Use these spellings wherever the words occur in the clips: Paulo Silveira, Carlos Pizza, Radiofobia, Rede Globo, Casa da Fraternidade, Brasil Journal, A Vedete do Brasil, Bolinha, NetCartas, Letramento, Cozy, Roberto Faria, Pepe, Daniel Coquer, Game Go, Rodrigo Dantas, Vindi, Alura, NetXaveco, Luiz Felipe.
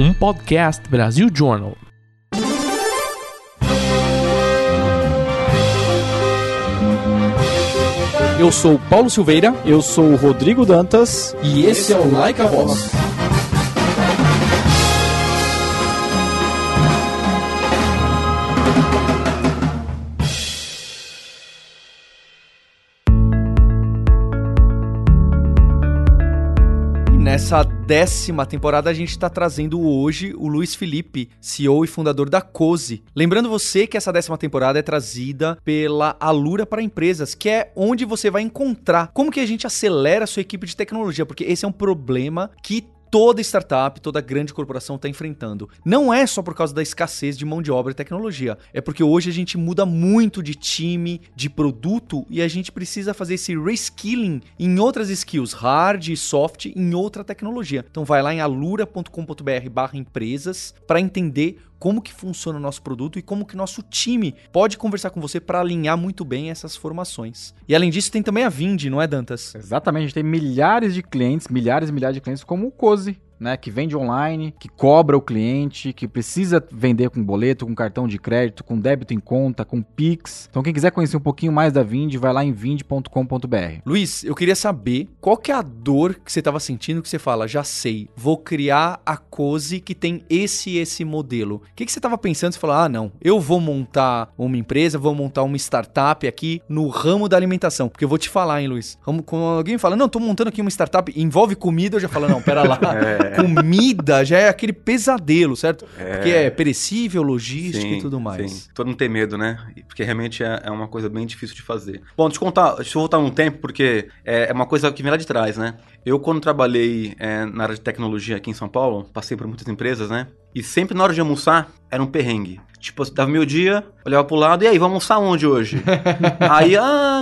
um podcast Brasil Journal. Eu sou o Paulo Silveira, eu sou o Rodrigo Dantas e esse é o Like a Voz. Nessa 10ª temporada a gente está trazendo hoje o Luiz Felipe, CEO e fundador da Cozy. Lembrando você que essa 10ª temporada é trazida pela Alura para empresas, que é onde você vai encontrar como que a gente acelera a sua equipe de tecnologia, porque esse é um problema que toda startup, toda grande corporação está enfrentando. Não é só por causa da escassez de mão de obra e tecnologia. É porque hoje a gente muda muito de time, de produto, e a gente precisa fazer esse reskilling em outras skills, hard e soft, em outra tecnologia. Então vai lá em alura.com.br/empresas para entender como que funciona o nosso produto e como que nosso time pode conversar com você para alinhar muito bem essas formações. E além disso, tem também a Vindi, não é, Dantas? Exatamente, a gente tem milhares e milhares de clientes como o Cozy, né, que vende online, que cobra o cliente, que precisa vender com boleto, com cartão de crédito, com débito em conta, com Pix. Então quem quiser conhecer um pouquinho mais da Vindi, vai lá em vindi.com.br. Luiz, eu queria saber qual que é a dor que você estava sentindo, que você fala, já sei, vou criar a Cozy que tem esse modelo. O que você estava pensando? Você falou, não, eu vou montar uma empresa, vou montar uma startup aqui no ramo da alimentação. Porque eu vou te falar, hein, Luiz? Quando alguém fala, não, tô montando aqui uma startup, envolve comida, eu já falo, não, pera lá. Comida já é aquele pesadelo, certo? Porque é perecível, logística e tudo mais. Sim. Todo mundo tem medo, né? Porque realmente é uma coisa bem difícil de fazer. Bom, deixa eu voltar um tempo, porque é uma coisa que vem lá de trás, né? Eu, quando trabalhei na área de tecnologia aqui em São Paulo, passei por muitas empresas, né? E sempre na hora de almoçar, era um perrengue. Tipo, dava meio-dia, olhava pro lado, e aí, vamos almoçar onde hoje? Aí,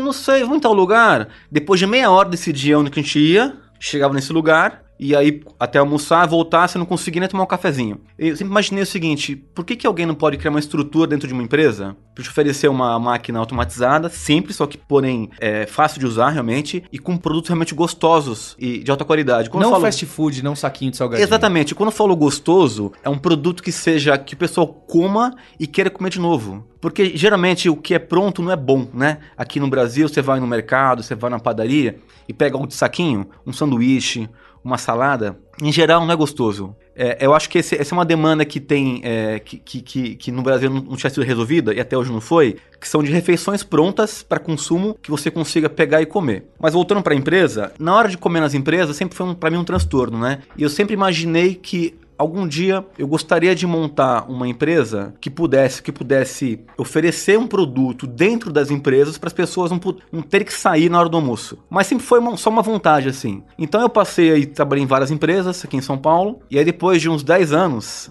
não sei, vamos em tal lugar? Depois de meia hora decidia onde que a gente ia, chegava nesse lugar. E aí, até almoçar, voltar, você não conseguia nem tomar um cafezinho. Eu sempre imaginei o seguinte, por que alguém não pode criar uma estrutura dentro de uma empresa para te oferecer uma máquina automatizada, simples, só que, porém, fácil de usar, realmente, e com produtos realmente gostosos e de alta qualidade. Quando não fast food, não saquinho de salgadinho. Exatamente. Quando eu falo gostoso, é um produto que o pessoal coma e queira comer de novo. Porque, geralmente, o que é pronto não é bom, né? Aqui no Brasil, você vai no mercado, você vai na padaria e pega algo de saquinho, um sanduíche, uma salada, em geral não é gostoso. Eu acho que essa é uma demanda que tem, que no Brasil não tinha sido resolvida, e até hoje não foi, que são de refeições prontas para consumo que você consiga pegar e comer. Mas voltando para a empresa, na hora de comer nas empresas sempre foi, para mim, um transtorno, né? E eu sempre imaginei que algum dia eu gostaria de montar uma empresa que pudesse oferecer um produto dentro das empresas para as pessoas não terem que sair na hora do almoço. Mas sempre foi só uma vontade, assim. Então eu passei aí, trabalhei em várias empresas aqui em São Paulo, e aí depois de uns 10 anos...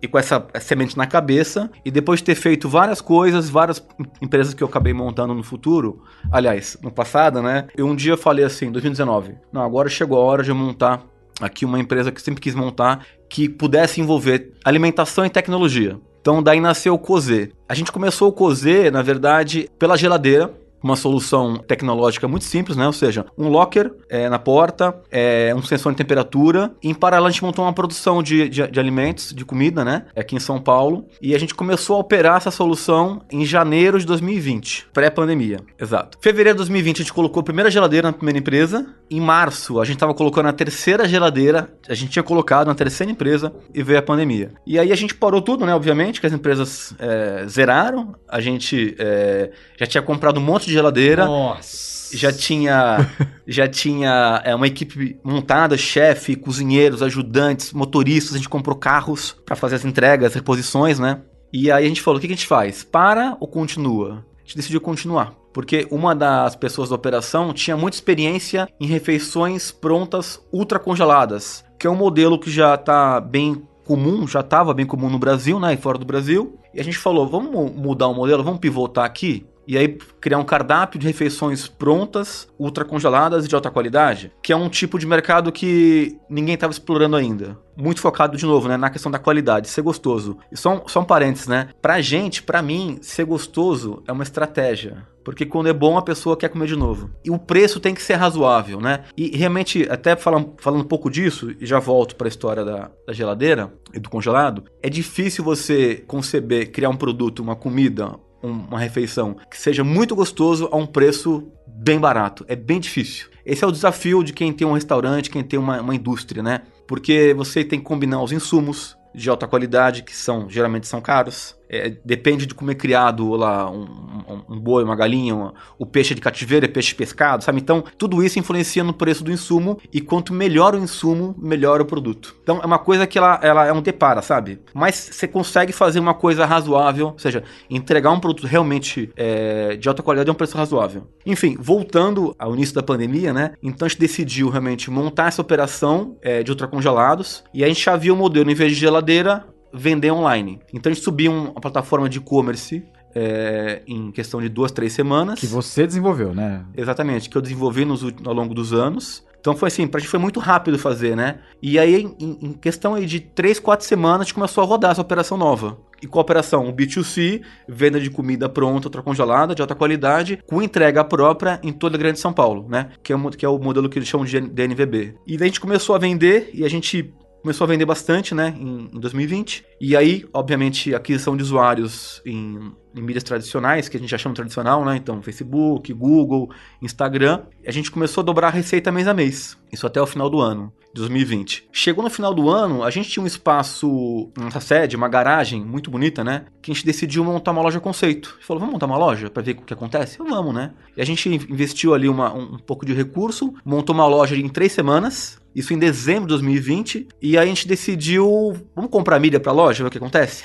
E com essa semente na cabeça, e depois de ter feito várias coisas, várias empresas que eu acabei montando no futuro, aliás, no passado, né? Eu um dia eu falei assim, em 2019, não, agora chegou a hora de eu montar aqui uma empresa que eu sempre quis montar, que pudesse envolver alimentação e tecnologia. Então daí nasceu o Cozy. A gente começou o Cozy, na verdade, pela geladeira, uma solução tecnológica muito simples, né? Ou seja, um locker na porta, um sensor de temperatura, e em paralelo a gente montou uma produção de alimentos, de comida, né? Aqui em São Paulo, e a gente começou a operar essa solução em janeiro de 2020, pré-pandemia, exato. Fevereiro de 2020 a gente colocou a primeira geladeira na primeira empresa, em março a gente estava colocando a terceira geladeira, a gente tinha colocado na terceira empresa e veio a pandemia. E aí a gente parou tudo, né? Obviamente que as empresas zeraram, a gente já tinha comprado um monte de geladeira. Nossa. Já tinha uma equipe montada, chefe, cozinheiros, ajudantes, motoristas, a gente comprou carros para fazer as entregas, as reposições, né? E aí a gente falou, o que a gente faz? Para ou continua? A gente decidiu continuar, porque uma das pessoas da operação tinha muita experiência em refeições prontas ultra congeladas, que é um modelo que já está bem comum, já estava bem comum no Brasil, né, e fora do Brasil. E a gente falou, vamos mudar o modelo, vamos pivotar aqui E aí criar um cardápio de refeições prontas, ultracongeladas e de alta qualidade, que é um tipo de mercado que ninguém estava explorando ainda. Muito focado, de novo, né, na questão da qualidade, ser gostoso. E só um parênteses, né? Pra gente, pra mim, ser gostoso é uma estratégia. Porque quando é bom, a pessoa quer comer de novo. E o preço tem que ser razoável, né? E realmente, até falando um pouco disso, e já volto para a história da geladeira e do congelado, é difícil você conceber, criar um produto, uma comida, uma refeição que seja muito gostoso a um preço bem barato. É bem difícil. Esse é o desafio de quem tem um restaurante, quem tem uma indústria, né? Porque você tem que combinar os insumos de alta qualidade, que geralmente são caros. Depende de como é criado lá um boi, uma galinha, o peixe de cativeiro é peixe pescado, sabe? Então, tudo isso influencia no preço do insumo, e quanto melhor o insumo, melhor o produto. Então, é uma coisa que ela é um depara, sabe? Mas você consegue fazer uma coisa razoável, ou seja, entregar um produto realmente de alta qualidade a um preço razoável. Enfim, voltando ao início da pandemia, né? Então, a gente decidiu realmente montar essa operação de ultracongelados, e a gente já viu o modelo, em vez de geladeira, vender online. Então a gente subiu uma plataforma de e-commerce em questão de 2-3 semanas. Que você desenvolveu, né? Exatamente, que eu desenvolvi ao longo dos anos. Então foi assim, pra gente foi muito rápido fazer, né? E aí em questão aí de 3-4 semanas a gente começou a rodar essa operação nova. E com a operação B2C, venda de comida pronta, ultracongelada, de alta qualidade, com entrega própria em toda a Grande São Paulo, né? Que é o modelo que eles chamam de NVB. E daí a gente começou a vender e a gente... começou a vender bastante, né, em 2020. E aí, obviamente, a aquisição de usuários em mídias tradicionais, que a gente já chama tradicional, né? Então, Facebook, Google, Instagram. A gente começou a dobrar a receita mês a mês. Isso até o final do ano, de 2020. Chegou no final do ano, a gente tinha um espaço, nossa sede, uma garagem muito bonita, né? Que a gente decidiu montar uma loja conceito. A gente falou, vamos montar uma loja para ver o que acontece? Vamos, né? E a gente investiu ali um pouco de recurso, montou uma loja em 3 semanas, isso em dezembro de 2020. E aí a gente decidiu, vamos comprar mídia para a loja, ver o que acontece?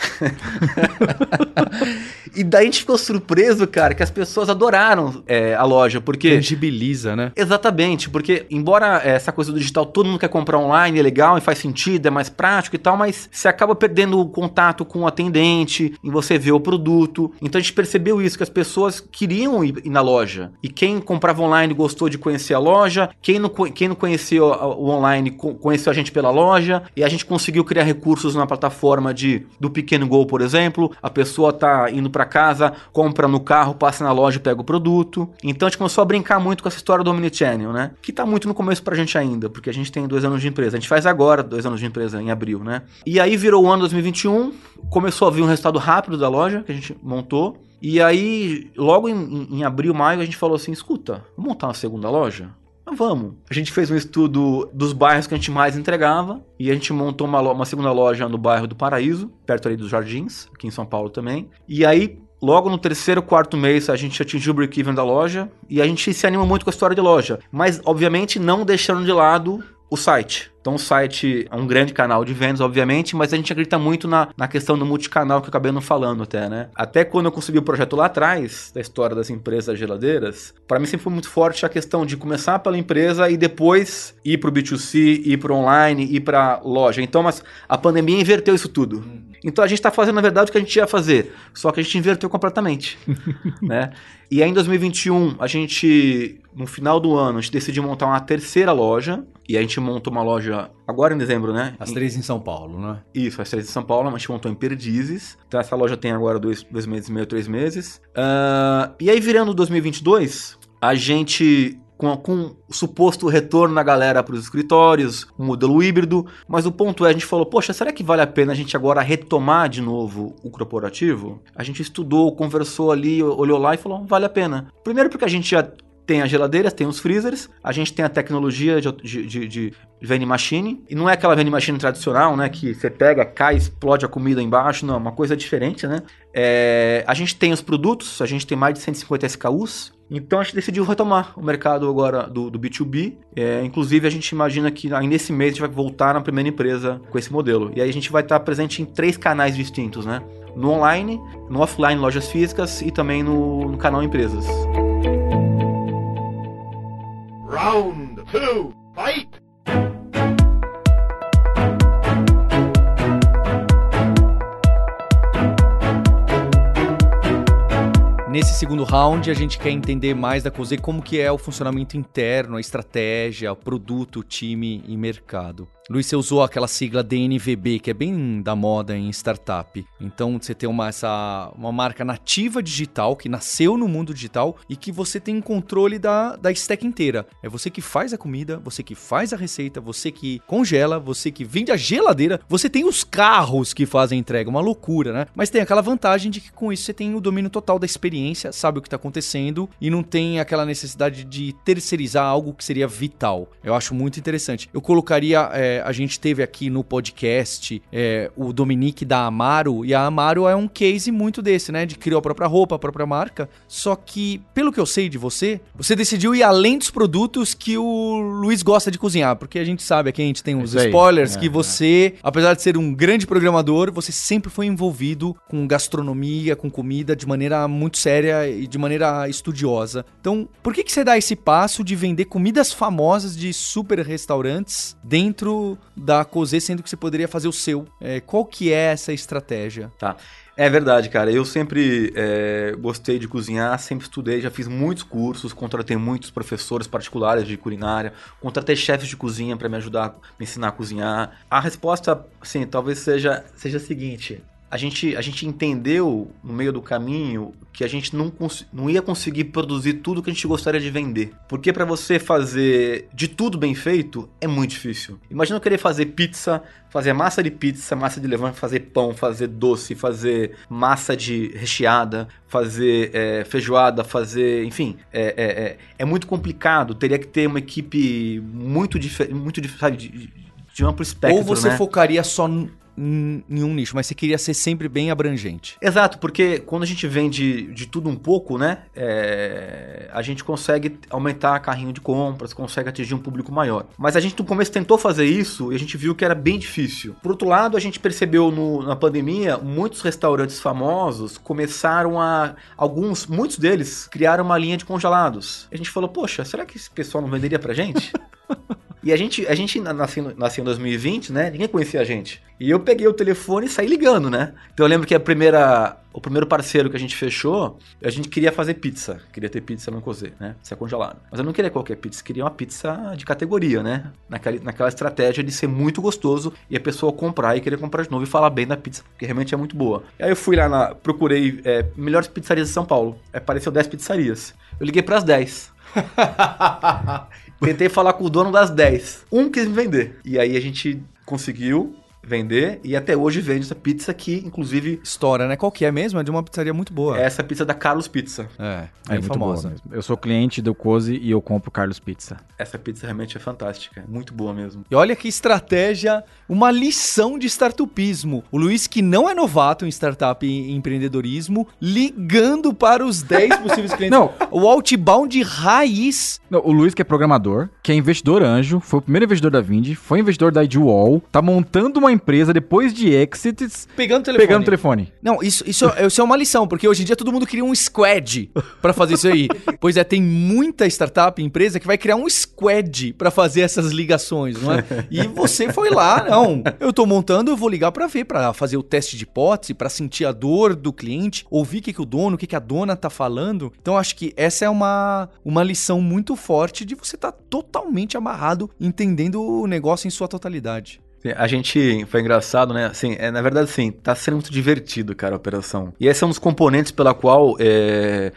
E daí a gente ficou surpreso, cara, que as pessoas adoraram a loja, porque... tangibiliza, né? Exatamente, porque embora essa coisa do digital, todo mundo quer comprar online, é legal e faz sentido, é mais prático e tal, mas você acaba perdendo o contato com o atendente, e você vê o produto. Então a gente percebeu isso, que as pessoas queriam ir na loja. E quem comprava online gostou de conhecer a loja, quem não conhecia o online conheceu a gente pela loja, e a gente conseguiu criar recursos na plataforma do Pequeno Go, por exemplo. A pessoa tá indo pra casa, compra no carro, passa na loja e pega o produto. Então a gente começou a brincar muito com essa história do Omnichannel, né? Que tá muito no começo pra gente ainda, porque a gente tem 2 anos de empresa. A gente faz agora 2 anos de empresa, em abril, né? E aí virou o ano 2021, começou a vir um resultado rápido da loja que a gente montou. E aí, logo em abril, maio, a gente falou assim, escuta, vamos montar uma segunda loja? Mas vamos. A gente fez um estudo dos bairros que a gente mais entregava, e a gente montou uma segunda loja no bairro do Paraíso, perto ali dos Jardins, aqui em São Paulo também. E aí, logo no terceiro, quarto mês, a gente atingiu o break-even da loja, e a gente se anima muito com a história de loja. Mas, obviamente, não deixando de lado o site. Então o site é um grande canal de vendas, obviamente, mas a gente acredita muito na questão do multicanal, que eu acabei não falando até, né? Até quando eu concebi o projeto lá atrás, da história das empresas geladeiras, para mim sempre foi muito forte a questão de começar pela empresa e depois ir pro B2C, ir pro online, ir pra loja. Então, mas a pandemia inverteu isso tudo. Então a gente tá fazendo, na verdade, o que a gente ia fazer, só que a gente inverteu completamente, né? E aí em 2021, a gente, no final do ano, a gente decidiu montar uma terceira loja. E a gente montou uma loja agora em dezembro, né? As 3 em São Paulo, né? Isso, as 3 em São Paulo. A gente montou em Perdizes. Então essa loja tem agora 2 meses e meio, 3 meses. E aí virando 2022, a gente... com o suposto retorno da galera para os escritórios, um modelo híbrido, mas o ponto é, a gente falou, poxa, será que vale a pena a gente agora retomar de novo o corporativo? A gente estudou, conversou ali, olhou lá e falou, vale a pena. Primeiro porque a gente já tem as geladeiras, tem os freezers, a gente tem a tecnologia de vending machine, e não é aquela vending machine tradicional, né, que você pega, cai, explode a comida embaixo, não, é uma coisa diferente, né? A gente tem os produtos, a gente tem mais de 150 SKUs, então a gente decidiu retomar o mercado agora do B2B, inclusive a gente imagina que ainda esse mês a gente vai voltar na primeira empresa com esse modelo, e aí a gente vai estar presente em 3 canais distintos, né? No online, no offline, lojas físicas, e também no canal empresas. Round 2, fight! Nesse segundo round, a gente quer entender mais da Cozy como que é o funcionamento interno, a estratégia, o produto, time e mercado. Luiz, você usou aquela sigla DNVB, que é bem da moda em startup. Então, você tem uma marca nativa digital, que nasceu no mundo digital e que você tem controle da stack inteira. É você que faz a comida, você que faz a receita, você que congela, você que vende a geladeira, você tem os carros que fazem entrega. Uma loucura, né? Mas tem aquela vantagem de que com isso você tem o domínio total da experiência, sabe o que está acontecendo e não tem aquela necessidade de terceirizar algo que seria vital. Eu acho muito interessante. Eu colocaria... a gente teve aqui no podcast o Dominique da Amaro, e a Amaro é um case muito desse, né? De criou a própria roupa, a própria marca. Só que, pelo que eu sei de você, você decidiu ir além dos produtos que o Luiz gosta de cozinhar, porque a gente sabe, aqui a gente tem uns spoilers, que você, apesar de ser um grande programador, você sempre foi envolvido com gastronomia, com comida, de maneira muito séria e de maneira estudiosa. Então, por que você dá esse passo de vender comidas famosas de super restaurantes dentro da Cozy, sendo que você poderia fazer o seu? Qual que é essa estratégia? Tá. É verdade, cara. Eu sempre gostei de cozinhar, sempre estudei, já fiz muitos cursos, contratei muitos professores particulares de culinária, contratei chefes de cozinha para me ajudar, me ensinar a cozinhar. A resposta, assim, talvez seja a seguinte... A gente entendeu, no meio do caminho, que a gente não ia conseguir produzir tudo que a gente gostaria de vender. Porque para você fazer de tudo bem feito, é muito difícil. Imagina eu querer fazer pizza, fazer massa de levain, fazer pão, fazer doce, fazer massa de recheada, fazer feijoada, fazer... Enfim, é muito complicado. Teria que ter uma equipe muito de amplo espectro, né? Ou você focaria só... em um nicho, mas você queria ser sempre bem abrangente. Exato, porque quando a gente vende de tudo um pouco, né, a gente consegue aumentar carrinho de compras, consegue atingir um público maior. Mas a gente no começo tentou fazer isso e a gente viu que era bem difícil. Por outro lado, a gente percebeu na pandemia, muitos restaurantes famosos começaram a... Muitos deles criaram uma linha de congelados. A gente falou, poxa, será que esse pessoal não venderia pra gente? E a gente nasceu em 2020, né? Ninguém conhecia a gente. E eu peguei o telefone e saí ligando, né? Então eu lembro que o primeiro parceiro que a gente fechou, a gente queria fazer pizza. Queria ter pizza no Cozy, né? Pizza congelada. Mas eu não queria qualquer pizza, queria uma pizza de categoria, né? Naquela estratégia de ser muito gostoso e a pessoa comprar e querer comprar de novo e falar bem da pizza, porque realmente é muito boa. E aí eu fui lá, procurei melhores pizzarias de São Paulo. Apareceu 10 pizzarias. Eu liguei pras 10. Tentei falar com o dono das 10. Um quis me vender. E aí a gente conseguiu vender e até hoje vende essa pizza que, inclusive... Estoura, né? Qual que é mesmo? É de uma pizzaria muito boa. É essa pizza da Carlos Pizza. É muito famosa. Boa mesmo. Eu sou cliente do Cozy e eu compro Carlos Pizza. Essa pizza realmente é fantástica. Muito boa mesmo. E olha que estratégia, uma lição de startupismo. O Luiz, que não é novato em startup e empreendedorismo, ligando para os 10 possíveis clientes. Não. O outbound de raiz. Não, o Luiz, que é programador, que é investidor anjo, foi o primeiro investidor da Vindi, foi investidor da Idwall, tá montando uma empresa depois de exits... Pegando o telefone. Não, isso é uma lição, porque hoje em dia todo mundo cria um squad pra fazer isso aí. Pois é, tem muita startup, empresa, que vai criar um squad pra fazer essas ligações, não é? E você foi lá, não. Eu tô montando, eu vou ligar pra ver, pra fazer o teste de hipótese, pra sentir a dor do cliente, ouvir o que o dono, o que a dona tá falando. Então, acho que essa é uma lição muito forte de você tá totalmente amarrado, entendendo o negócio em sua totalidade. A gente... Foi engraçado, né? Assim, na verdade, sim, tá sendo muito divertido, cara, a operação. E esse é um dos componentes pela qual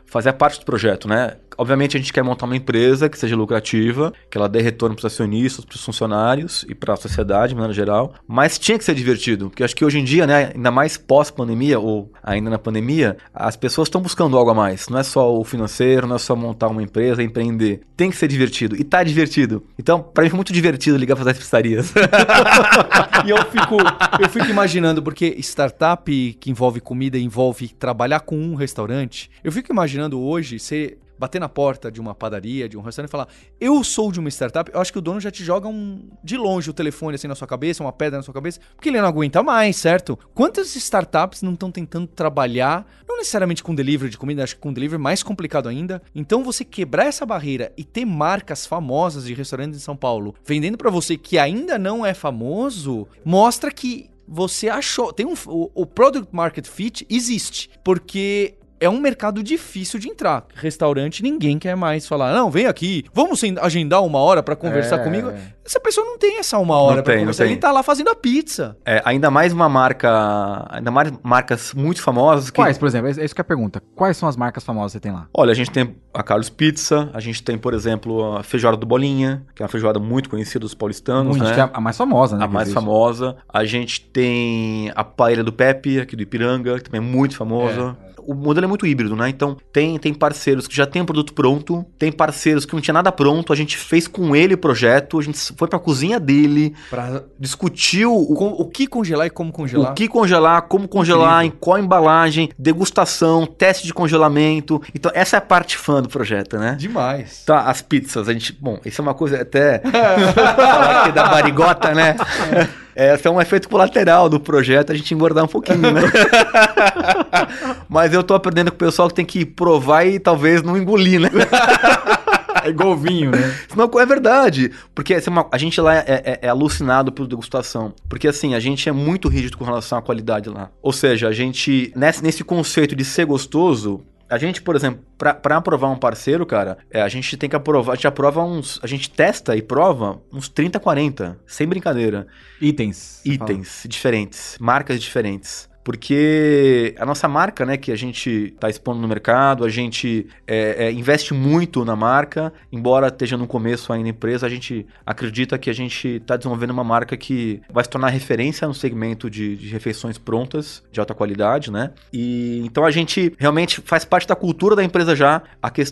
fazer parte do projeto, né? Obviamente, a gente quer montar uma empresa que seja lucrativa, que ela dê retorno para os acionistas, para os funcionários e para a sociedade, de maneira geral. Mas tinha que ser divertido, porque acho que hoje em dia, né, ainda mais pós-pandemia ou ainda na pandemia, as pessoas estão buscando algo a mais. Não é só o financeiro, não é só montar uma empresa, empreender. Tem que ser divertido. E tá divertido. Então, para mim foi muito divertido ligar para as pizzarias. E eu fico imaginando, porque startup que envolve comida, envolve trabalhar com um restaurante. Eu fico imaginando hoje você... bater na porta de uma padaria, de um restaurante e falar, eu sou de uma startup, eu acho que o dono já te joga de longe o telefone assim na sua cabeça, uma pedra na sua cabeça, porque ele não aguenta mais, certo? Quantas startups não estão tentando trabalhar, não necessariamente com delivery de comida, acho que com delivery é mais complicado ainda. Então você quebrar essa barreira e ter marcas famosas de restaurantes em São Paulo, vendendo pra você que ainda não é famoso, mostra que você achou, o Product Market Fit existe, porque... é um mercado difícil de entrar. Restaurante, ninguém quer mais falar, não, vem aqui, vamos agendar uma hora para conversar comigo. Essa pessoa não tem essa uma hora para conversar, ele tá lá fazendo a pizza. É, ainda mais uma marca, ainda mais marcas muito famosas. Que... Quais, por exemplo? É isso que é a pergunta. Quais são as marcas famosas que você tem lá? Olha, a gente tem a Carlos Pizza, a gente tem, por exemplo, a feijoada do Bolinha, que é uma feijoada muito conhecida dos paulistanos, né? Que é a mais famosa, né? A mais famosa. A gente tem a paella do Pepe, aqui do Ipiranga, que também é muito famosa. É. O modelo é muito híbrido, né? Então, tem parceiros que já tem o produto pronto, tem parceiros que não tinha nada pronto, a gente fez com ele o projeto, a gente foi pra cozinha dele, discutiu o que congelar e como congelar. O que congelar, como congelar, em qual embalagem, degustação, teste de congelamento. Então, essa é a parte fã do projeto, né? Demais. Tá, as pizzas, a gente... Bom, isso é uma coisa até... falar aqui da barigota, né? Esse é um efeito colateral do projeto, a gente engordar um pouquinho, né? Mas eu tô aprendendo com o pessoal que tem que provar e talvez não engolir, né? É igual vinho, né? Não, é verdade. Porque a gente lá é alucinado por degustação. Porque assim, a gente é muito rígido com relação à qualidade lá. Ou seja, a gente, nesse conceito de ser gostoso... A gente, por exemplo, pra aprovar um parceiro, cara, a gente tem que aprovar, a gente testa e prova uns 30, 40, sem brincadeira. Itens diferentes, marcas diferentes. Porque a nossa marca, né, que a gente tá expondo no mercado, a gente investe muito na marca, embora esteja no começo ainda empresa, a gente acredita que a gente tá desenvolvendo uma marca que vai se tornar referência no segmento de refeições prontas, de alta qualidade, né? E então a gente realmente faz parte da cultura da empresa já,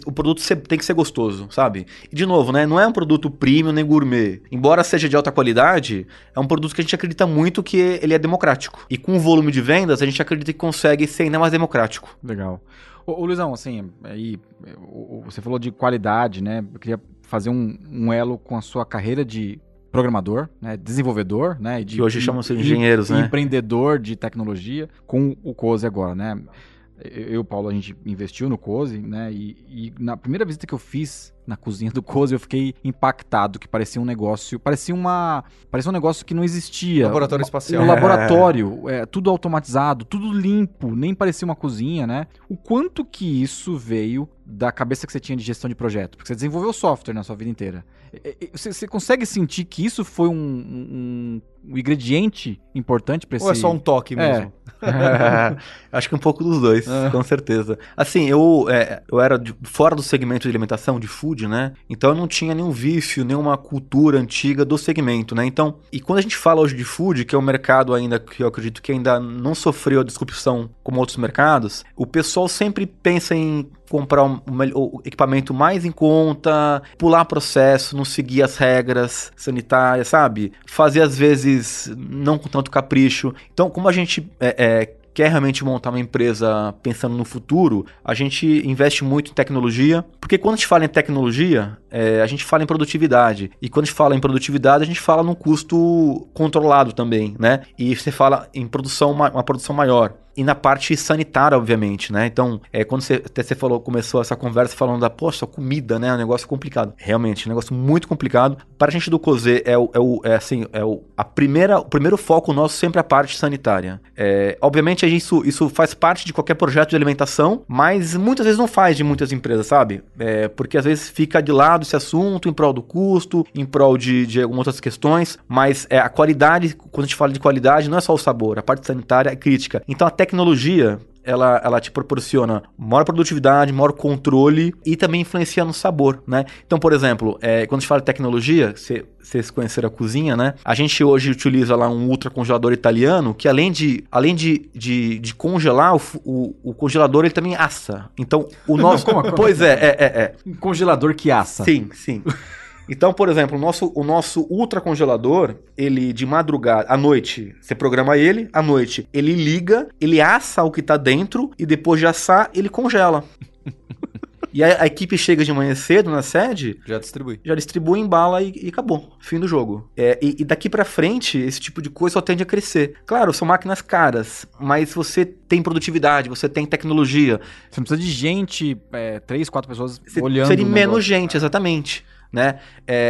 o produto tem que ser gostoso, sabe? E de novo, né, não é um produto premium nem gourmet. Embora seja de alta qualidade, é um produto que a gente acredita muito que ele é democrático. E com o volume de venda, a gente acredita que consegue ser ainda mais democrático. Legal. Ô Luizão, assim, aí, você falou de qualidade, né? Eu queria fazer um elo com a sua carreira de programador, né? Desenvolvedor, né? Que hoje chamam-se engenheiros, né? Empreendedor de tecnologia com o Cozy agora, né? Eu e o Paulo, a gente investiu no Cozy, né? E na primeira visita que eu fiz na cozinha do Cozy, eu fiquei impactado, que parecia um negócio... Parecia um negócio que não existia. Laboratório espacial. Um laboratório, tudo automatizado, tudo limpo, nem parecia uma cozinha, né? O quanto que isso veio da cabeça que você tinha de gestão de projeto? Porque você desenvolveu software na sua vida inteira. Você consegue sentir que isso foi um ingrediente importante para esse... Ou é só um toque mesmo? Acho que um pouco dos dois, com certeza. Assim, eu era fora do segmento de alimentação, de food, né? Então eu não tinha nenhum vício, nenhuma cultura antiga do segmento, né? Então, e quando a gente fala hoje de food, que é um mercado ainda que eu acredito que ainda não sofreu a disrupção como outros mercados, o pessoal sempre pensa em comprar o equipamento mais em conta, pular processo, não seguir as regras sanitárias, sabe? Fazer às vezes não com tanto capricho. Então, como a gente quer realmente montar uma empresa pensando no futuro, a gente investe muito em tecnologia, porque quando a gente fala em tecnologia, a gente fala em produtividade. E quando a gente fala em produtividade, a gente fala num custo controlado também, né? E você fala em produção, uma produção maior. E na parte sanitária, obviamente, né? Então, quando você falou, começou essa conversa falando da, poxa, comida, né? É um negócio complicado. Realmente, é um negócio muito complicado. Para a gente do Cozy, o primeiro foco nosso sempre é a parte sanitária. Obviamente, isso faz parte de qualquer projeto de alimentação, mas muitas vezes não faz de muitas empresas, sabe? Porque às vezes fica de lado esse assunto em prol do custo, em prol de algumas outras questões, mas a qualidade, quando a gente fala de qualidade, não é só o sabor, a parte sanitária é crítica. Então, até tecnologia, ela te proporciona maior produtividade, maior controle e também influencia no sabor, né? Então, por exemplo, quando a gente fala de tecnologia, vocês conheceram a cozinha, né? A gente hoje utiliza lá um ultracongelador italiano que além de congelar, o congelador ele também assa. Então, o nosso... Pois é. Um congelador que assa. Sim. Então, por exemplo, o nosso ultracongelador, ele de madrugada, à noite, você programa ele, à noite ele liga, ele assa o que tá dentro e depois de assar, ele congela. E a equipe chega de manhã cedo na sede... Já distribui, embala e acabou. Fim do jogo. E daqui pra frente, esse tipo de coisa só tende a crescer. Claro, são máquinas caras, mas você tem produtividade, você tem tecnologia. Você não precisa de gente, 3, 4 pessoas olhando. Seria menos gente, exatamente. né?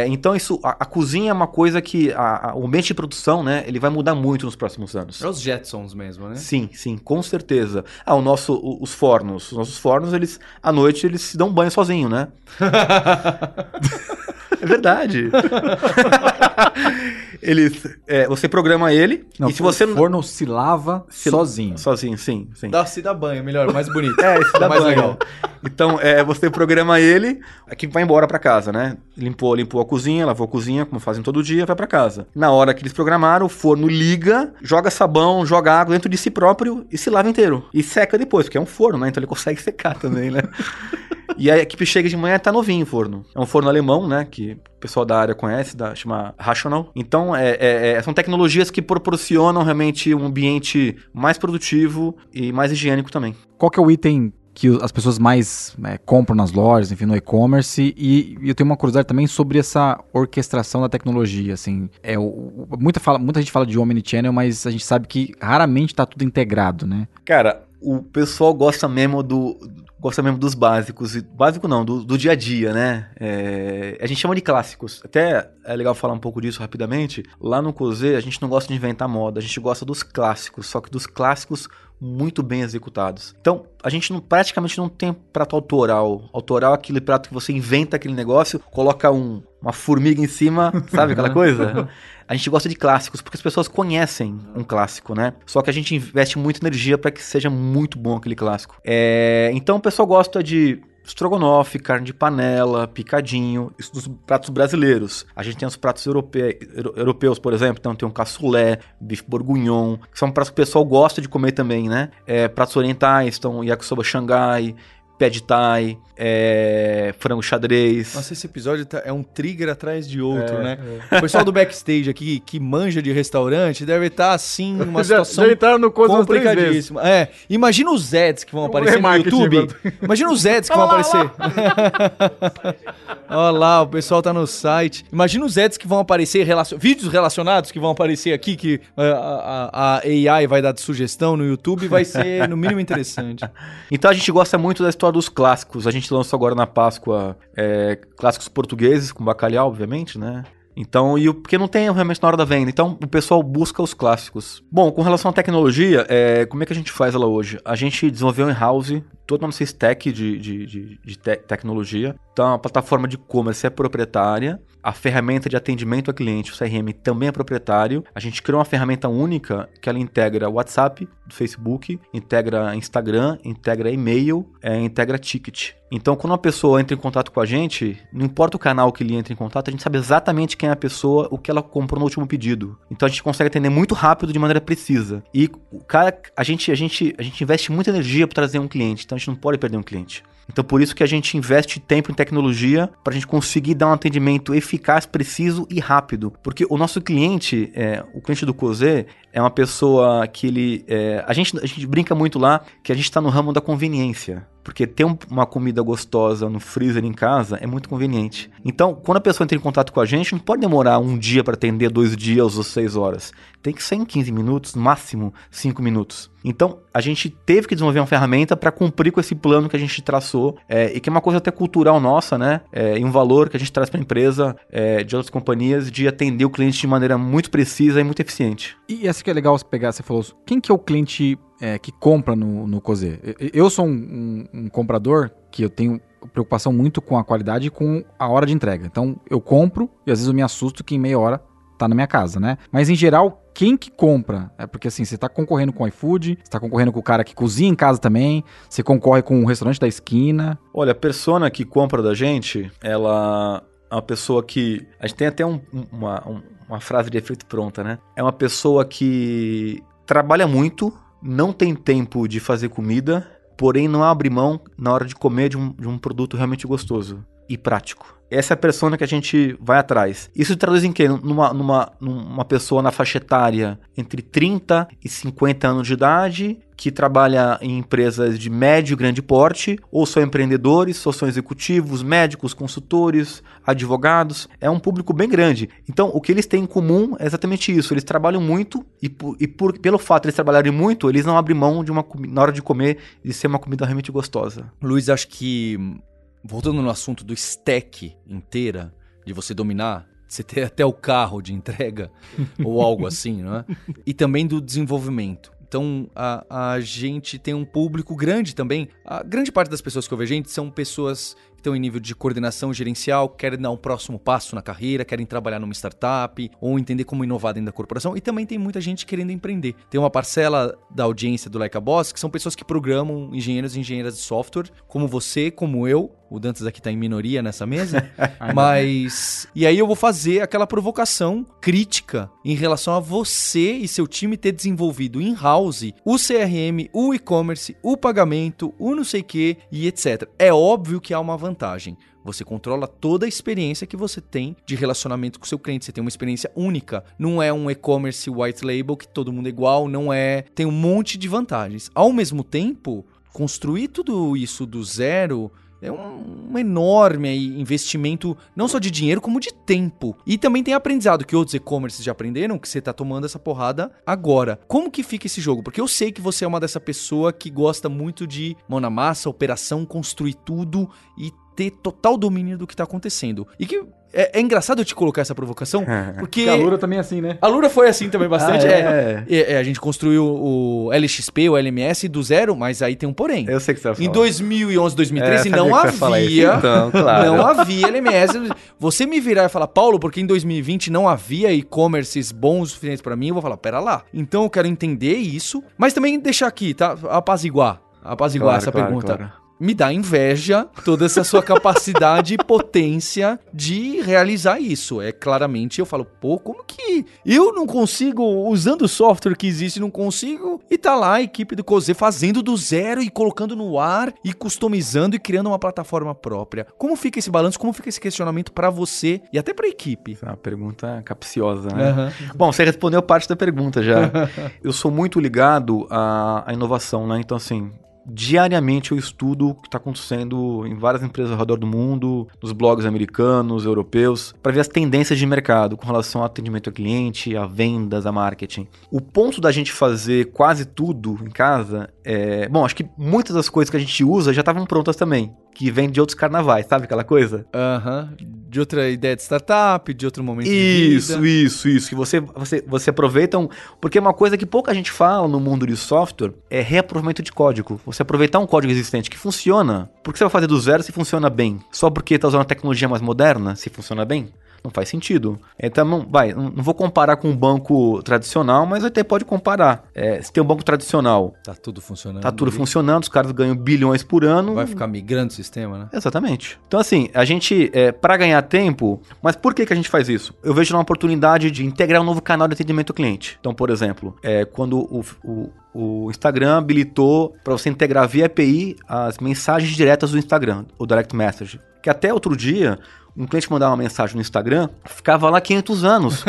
Então isso, a cozinha é uma coisa que o ambiente de produção, né, ele vai mudar muito nos próximos anos. É os Jetsons mesmo, né? Sim, sim, com certeza. Ah, os fornos. Os nossos fornos, eles, à noite, eles se dão um banho sozinho, né? É verdade. Você programa ele. Não, e se você... O forno se lava sozinho. Sozinho, sim, sim. Se dá banho, melhor, mais bonito. Se dá mais banho. Legal. Então, você programa ele, aqui vai embora pra casa, né? Limpou a cozinha, lavou a cozinha, como fazem todo dia, vai pra casa. Na hora que eles programaram, o forno liga, joga sabão, joga água dentro de si próprio e se lava inteiro. E seca depois, porque é um forno, né? Então ele consegue secar também, né? E a equipe chega de manhã e tá novinho o forno. É um forno alemão, né? Que o pessoal da área conhece, chama Rational. Então, são tecnologias que proporcionam realmente um ambiente mais produtivo e mais higiênico também. Qual que é o item que as pessoas mais compram nas lojas, enfim, no e-commerce? E eu tenho uma curiosidade também sobre essa orquestração da tecnologia, assim. Muita gente fala de omnichannel, mas a gente sabe que raramente tá tudo integrado, né? Cara, o pessoal gosta mesmo dos básicos. Básico não, do dia a dia, né? A gente chama de clássicos. Até é legal falar um pouco disso rapidamente. Lá no Cozy, a gente não gosta de inventar moda, a gente gosta dos clássicos, só que dos clássicos muito bem executados. Então, a gente praticamente não tem prato autoral. Autoral é aquele prato que você inventa aquele negócio, coloca uma formiga em cima, sabe aquela coisa? A gente gosta de clássicos, porque as pessoas conhecem um clássico, né? Só que a gente investe muita energia para que seja muito bom aquele clássico. Então, o pessoal gosta de estrogonofe, carne de panela, picadinho, isso dos pratos brasileiros. A gente tem os pratos europeus, por exemplo, então tem um cassoulet, bife bourguignon, que são pratos que o pessoal gosta de comer também, né? Pratos orientais, então yakisoba Xangai, pad thai, frango xadrez. Nossa, esse episódio é um trigger atrás de outro, né? O pessoal do backstage aqui, que manja de restaurante, deve estar, assim, numa situação complicadíssima. Imagina os ads que vão aparecer no YouTube. Imagina os ads que vão aparecer. Olha lá, o pessoal tá no site. Imagina os ads que vão aparecer, vídeos relacionados que vão aparecer aqui, que a AI vai dar de sugestão no YouTube, vai ser, no mínimo, interessante. Então, a gente gosta muito da história dos clássicos. A gente lançou agora na Páscoa clássicos portugueses, com bacalhau, obviamente, né? Então, porque não tem realmente na hora da venda. Então, o pessoal busca os clássicos. Bom, com relação à tecnologia, como é que a gente faz ela hoje? A gente desenvolveu in-house toda a nossa stack de tecnologia. Então, a plataforma de e-commerce é proprietária. A ferramenta de atendimento ao cliente, o CRM, também é proprietário. A gente criou uma ferramenta única que ela integra WhatsApp, Facebook, integra Instagram, integra e-mail, integra ticket. Então, quando uma pessoa entra em contato com a gente, não importa o canal que ele entra em contato, a gente sabe exatamente quem é a pessoa, o que ela comprou no último pedido. Então, a gente consegue atender muito rápido, de maneira precisa. E, cara, a gente investe muita energia para trazer um cliente, então a gente não pode perder um cliente. Então, por isso que a gente investe tempo em tecnologia para a gente conseguir dar um atendimento eficaz, preciso e rápido. Porque o nosso cliente, o cliente do Cozy, é uma pessoa que ele... A gente brinca muito lá que a gente está no ramo da conveniência. Porque ter uma comida gostosa no freezer em casa é muito conveniente. Então, quando a pessoa entra em contato com a gente, não pode demorar um dia para atender, 2 dias ou 6 horas. Tem que ser em 15 minutos, máximo 5 minutos. Então, a gente teve que desenvolver uma ferramenta para cumprir com esse plano que a gente traçou, e que é uma coisa até cultural nossa, né? E um valor que a gente traz para a empresa, de outras companhias, de atender o cliente de maneira muito precisa e muito eficiente. E essa que é legal você pegar, você falou, quem que é o cliente que compra no Cozy? Eu sou um comprador que eu tenho preocupação muito com a qualidade e com a hora de entrega. Então, eu compro e às vezes eu me assusto que em meia hora tá na minha casa, né? Mas em geral, quem que compra? Porque assim, você tá concorrendo com o iFood, você tá concorrendo com o cara que cozinha em casa também, você concorre com o restaurante da esquina. Olha, a persona que compra da gente, ela é uma pessoa que... A gente tem até uma frase de efeito pronta, né? É uma pessoa que trabalha muito, não tem tempo de fazer comida, porém não abre mão na hora de comer de um produto realmente gostoso e prático. Essa é a persona que a gente vai atrás. Isso traduz em quê? Numa pessoa na faixa etária entre 30 e 50 anos de idade, que trabalha em empresas de médio e grande porte, ou são empreendedores, ou são executivos, médicos, consultores, advogados. É um público bem grande. Então, o que eles têm em comum é exatamente isso. Eles trabalham muito e pelo fato de eles trabalharem muito, eles não abrem mão na hora de comer de ser uma comida realmente gostosa. Luiz, acho que... Voltando no assunto do stack inteira, de você dominar, de você ter até o carro de entrega ou algo assim, não é? E também do desenvolvimento. Então, a gente tem um público grande também. A grande parte das pessoas que eu vejo, gente, são pessoas que estão em nível de coordenação gerencial, querem dar um próximo passo na carreira, querem trabalhar numa startup ou entender como inovar dentro da corporação. E também tem muita gente querendo empreender. Tem uma parcela da audiência do Like a Boss que são pessoas que programam, engenheiros e engenheiras de software, como você, como eu. O Dantas aqui está em minoria nessa mesa. Mas... E aí eu vou fazer aquela provocação crítica em relação a você e seu time ter desenvolvido in-house o CRM, o e-commerce, o pagamento, o não sei o que e etc. É óbvio que há uma vantagem. Você controla toda a experiência que você tem de relacionamento com o seu cliente. Você tem uma experiência única. Não é um e-commerce white label que todo mundo é igual, não é... Tem um monte de vantagens. Ao mesmo tempo, construir tudo isso do zero... É um enorme investimento, não só de dinheiro, como de tempo. E também tem aprendizado, que outros e-commerces já aprenderam, que você tá tomando essa porrada agora. Como que fica esse jogo? Porque eu sei que você é uma dessa pessoa que gosta muito de mão na massa, operação, construir tudo e ter total domínio do que tá acontecendo. E que... É engraçado eu te colocar essa provocação, porque... A Alura também é assim, né? A Alura foi assim também bastante. A gente construiu o LXP, o LMS do zero, mas aí tem um porém. Eu sei que você vai falar. Em 2011, 2013, não havia... Então, claro. Não havia LMS. Você me virar e falar, Paulo, porque em 2020 não havia e-commerces bons o suficiente pra mim, eu vou falar, pera lá. Então eu quero entender isso, mas também deixar aqui, tá? Apaziguar claro, essa pergunta. Claro. Me dá inveja toda essa sua capacidade e potência de realizar isso. É claramente, eu falo, pô, como que eu não consigo, usando o software que existe, não consigo? E tá lá a equipe do Cozy fazendo do zero e colocando no ar e customizando e criando uma plataforma própria. Como fica esse balanço? Como fica esse questionamento pra você e até pra equipe? Essa é uma pergunta capciosa, né? Uhum. Bom, você respondeu parte da pergunta já. Eu sou muito ligado à inovação, né? Então, assim... Diariamente eu estudo o que está acontecendo em várias empresas ao redor do mundo, nos blogs americanos, europeus, para ver as tendências de mercado com relação ao atendimento ao cliente, a vendas, a marketing. O ponto da gente fazer quase tudo em casa é... Bom, acho que muitas das coisas que a gente usa já estavam prontas também, que vem de outros carnavais, sabe aquela coisa? Aham, de outra ideia de startup, de outro momento de vida. Isso, que você aproveita, porque uma coisa que pouca gente fala no mundo de software é reaproveitamento de código. Você aproveitar um código existente que funciona, porque você vai fazer do zero se funciona bem? Só porque está usando uma tecnologia mais moderna, se funciona bem? Não faz sentido. Então, não vou comparar com um banco tradicional, mas até pode comparar. Se tem um banco tradicional... Tá tudo funcionando, os caras ganham bilhões por ano. Vai ficar migrando o sistema, né? Exatamente. Então, assim, a gente, para ganhar tempo... Mas por que a gente faz isso? Eu vejo uma oportunidade de integrar um novo canal de atendimento ao cliente. Então, por exemplo, quando o Instagram habilitou para você integrar via API as mensagens diretas do Instagram, o Direct Message. Que até outro dia... Um cliente mandava uma mensagem no Instagram, ficava lá 500 anos.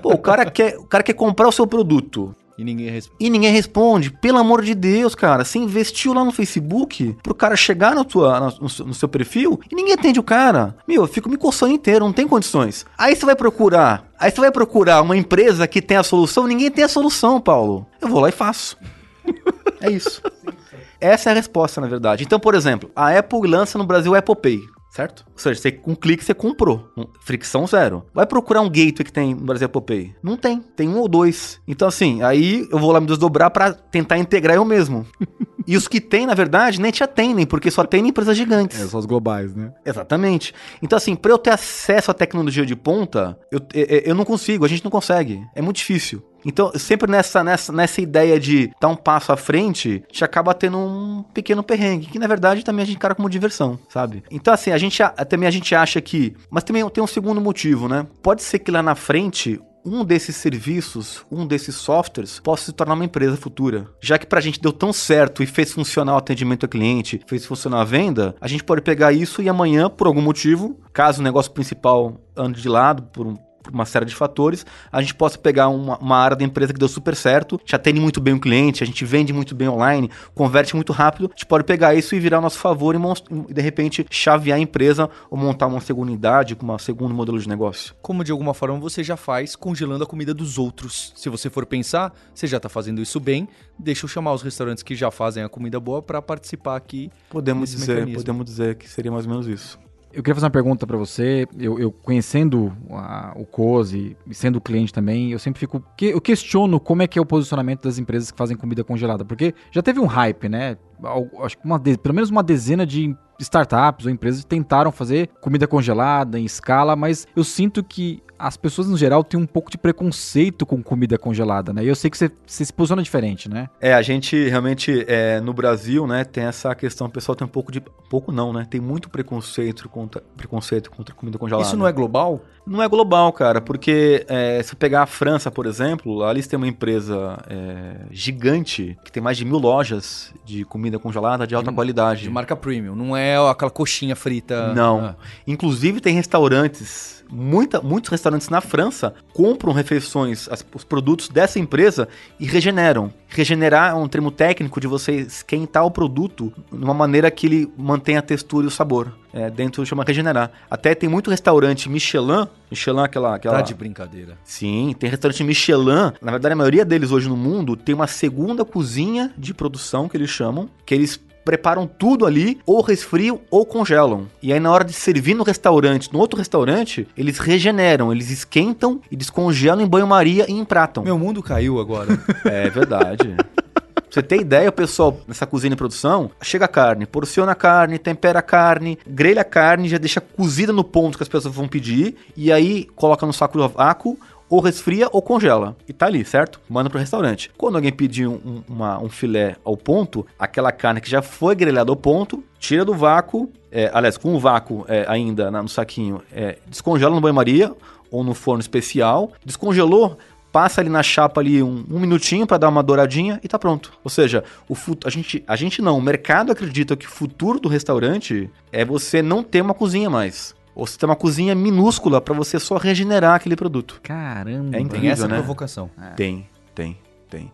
Pô, o cara quer comprar o seu produto. E ninguém responde. Pelo amor de Deus, cara. Você investiu lá no Facebook pro cara chegar no seu perfil e ninguém atende o cara. Meu, eu fico me coçando inteiro, não tem condições. Aí você vai procurar uma empresa que tem a solução, ninguém tem a solução, Paulo. Eu vou lá e faço. É isso. Essa é a resposta, na verdade. Então, por exemplo, a Apple lança no Brasil o Apple Pay. Certo? Ou seja, com um clique você comprou. Fricção zero. Vai procurar um gateway que tem no Brasil Apple Pay? Não tem. Tem um ou dois. Então, assim, aí eu vou lá me desdobrar pra tentar integrar eu mesmo. E os que tem, na verdade, nem te atendem, porque só tem empresas gigantes. São os globais, né? Exatamente. Então, assim, pra eu ter acesso à tecnologia de ponta, eu não consigo, a gente não consegue. É muito difícil. Então, sempre nessa ideia de dar um passo à frente, a gente acaba tendo um pequeno perrengue, que na verdade também a gente encara como diversão, sabe? Então, assim, a gente acha que... Mas também tem um segundo motivo, né? Pode ser que lá na frente... Um desses serviços, um desses softwares possa se tornar uma empresa futura. Já que pra gente deu tão certo e fez funcionar o atendimento ao cliente, fez funcionar a venda, a gente pode pegar isso e amanhã, por algum motivo, caso o negócio principal ande de lado por uma série de fatores, a gente possa pegar uma área da empresa que deu super certo, já atende muito bem o cliente, a gente vende muito bem online, converte muito rápido, a gente pode pegar isso e virar ao nosso favor e de repente chavear a empresa ou montar uma segunda unidade com um segundo modelo de negócio. Como de alguma forma você já faz congelando a comida dos outros. Se você for pensar, você já está fazendo isso bem, deixa eu chamar os restaurantes que já fazem a comida boa para participar aqui. Podemos dizer que seria mais ou menos isso. Eu queria fazer uma pergunta para você. Eu conhecendo o Cozy, sendo cliente também, eu sempre fico... Eu questiono como é que é o posicionamento das empresas que fazem comida congelada. Porque já teve um hype, né? Acho que pelo menos uma dezena de startups ou empresas tentaram fazer comida congelada em escala, mas eu sinto que as pessoas, no geral, têm um pouco de preconceito com comida congelada, né? E eu sei que você se posiciona diferente, né? A gente realmente, no Brasil, né, tem essa questão, o pessoal tem um pouco de... Pouco não, né? Tem muito preconceito contra comida congelada. Isso não é global? Não é global, cara, porque se eu pegar a França, por exemplo, ali tem uma empresa gigante, que tem mais de 1.000 lojas de comida congelada de alta qualidade. De marca premium, não é aquela coxinha frita. Não. Inclusive tem restaurantes, muitos restaurantes na França compram refeições, os produtos dessa empresa e regeneram. Regenerar é um termo técnico de você esquentar o produto de uma maneira que ele mantenha a textura e o sabor. Dentro chama regenerar. Até tem muito restaurante Michelin aquela... Tá de brincadeira. Sim, tem restaurante Michelin. Na verdade, a maioria deles hoje no mundo tem uma segunda cozinha de produção, que eles chamam, que eles preparam tudo ali, ou resfriam ou congelam. E aí na hora de servir no outro restaurante, eles regeneram, eles esquentam e descongelam em banho-maria e empratam. Meu mundo caiu agora. É verdade. Pra você ter ideia, o pessoal, nessa cozinha de produção, chega a carne, porciona a carne, tempera a carne, grelha a carne, já deixa cozida no ponto que as pessoas vão pedir, e aí coloca no saco de vácuo, ou resfria ou congela. E tá ali, certo? Manda pro restaurante. Quando alguém pedir um filé ao ponto, aquela carne que já foi grelhada ao ponto, tira do vácuo, com o vácuo ainda no saquinho, descongela no banho-maria ou no forno especial, descongelou, passa ali na chapa ali um minutinho para dar uma douradinha e tá pronto. Ou seja, o mercado acredita que o futuro do restaurante é você não ter uma cozinha mais. Ou você ter uma cozinha minúscula para você só regenerar aquele produto. Caramba, incrível, tem essa, né? Provocação. Tem.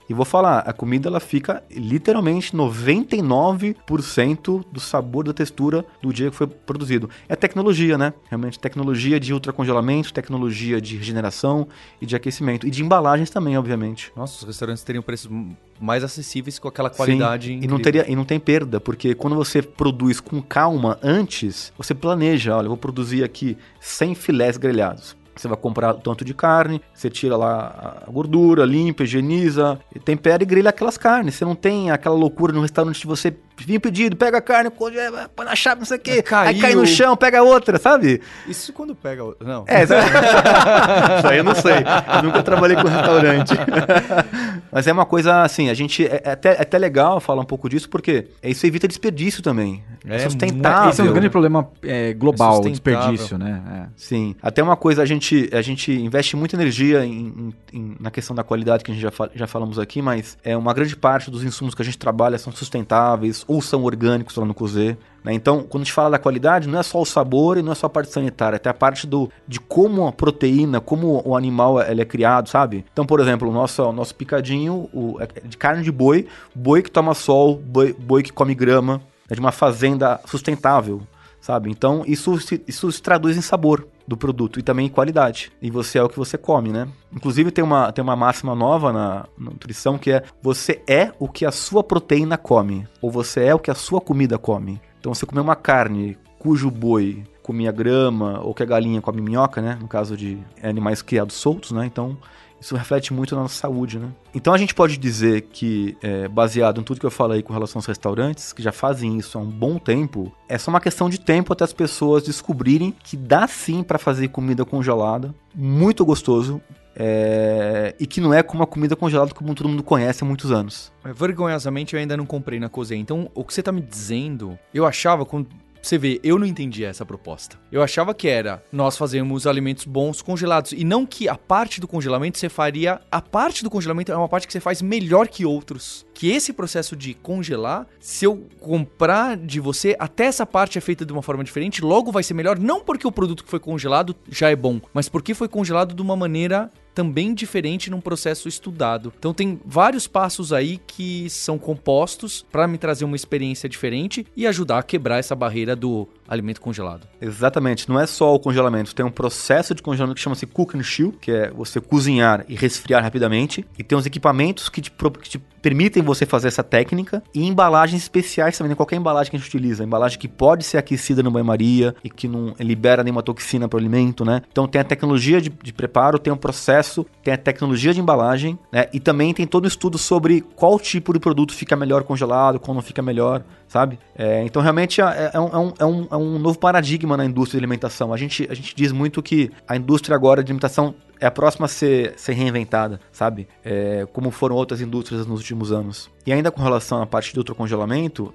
E vou falar, a comida ela fica literalmente 99% do sabor, da textura do dia que foi produzido. É tecnologia, né? Realmente tecnologia de ultracongelamento, tecnologia de regeneração e de aquecimento. E de embalagens também, obviamente. Nossa, os restaurantes teriam preços mais acessíveis com aquela qualidade. Sim, e não tem perda, porque quando você produz com calma antes, você planeja, olha, eu vou produzir aqui 100 filés grelhados. Você vai comprar tanto de carne, você tira lá a gordura, limpa, higieniza, tempera e grelha aquelas carnes. Você não tem aquela loucura no restaurante de você vir pedido, pega a carne, põe na chapa, não sei o quê, aí cai no chão, pega outra, sabe? Isso quando pega outra, não. Isso aí eu não sei, eu nunca trabalhei com restaurante. Mas é uma coisa assim, a gente, é até legal falar um pouco disso, porque isso evita desperdício também. É sustentável. Esse é um grande problema global, o desperdício, né? Sim, até uma coisa, a gente investe muita energia na questão da qualidade, que a gente já falamos aqui, mas uma grande parte dos insumos que a gente trabalha são sustentáveis ou são orgânicos lá no Cozy. Né? Então, quando a gente fala da qualidade, não é só o sabor e não é só a parte sanitária, até a parte de como a proteína, como o animal ele é criado, sabe? Então, por exemplo, o nosso picadinho de carne de boi que toma sol, boi que come grama, é de uma fazenda sustentável, sabe? Então, isso se traduz em sabor do produto e também em qualidade. E você é o que você come, né? Inclusive, tem uma máxima nova na nutrição que é: você é o que a sua proteína come, ou você é o que a sua comida come. Então, você comer uma carne cujo boi comia grama, ou que a galinha come minhoca, né? No caso de animais criados soltos, né? Então, isso reflete muito na nossa saúde, né? Então, a gente pode dizer que, baseado em tudo que eu falei com relação aos restaurantes, que já fazem isso há um bom tempo, é só uma questão de tempo até as pessoas descobrirem que dá sim para fazer comida congelada, muito gostoso, e que não é como a comida congelada como todo mundo conhece há muitos anos. Vergonhosamente, eu ainda não comprei na Cozy. Então, o que você tá me dizendo, eu achava... Você vê, eu não entendi essa proposta. Eu achava que era nós fazermos alimentos bons congelados. E não que a parte do congelamento você faria... A parte do congelamento é uma parte que você faz melhor que outros. Que esse processo de congelar, se eu comprar de você, até essa parte é feita de uma forma diferente, logo vai ser melhor. Não porque o produto que foi congelado já é bom, mas porque foi congelado de uma maneira... também diferente num processo estudado. Então tem vários passos aí que são compostos para me trazer uma experiência diferente e ajudar a quebrar essa barreira do alimento congelado. Exatamente, não é só o congelamento, tem um processo de congelamento que chama-se cook and chill, que é você cozinhar e resfriar rapidamente, e tem uns equipamentos que te permitem você fazer essa técnica, e embalagens especiais também, né? Qualquer embalagem que a gente utiliza, embalagem que pode ser aquecida no banho-maria e que não libera nenhuma toxina para o alimento, né? Então tem a tecnologia de preparo, tem o processo, tem a tecnologia de embalagem, né? E também tem todo o estudo sobre qual tipo de produto fica melhor congelado, qual não fica melhor, sabe? Então realmente é um novo paradigma na indústria de alimentação. A gente diz muito que a indústria agora de alimentação é a próxima a ser reinventada, sabe? Como foram outras indústrias nos últimos anos. E ainda com relação à parte de ultracongelamento,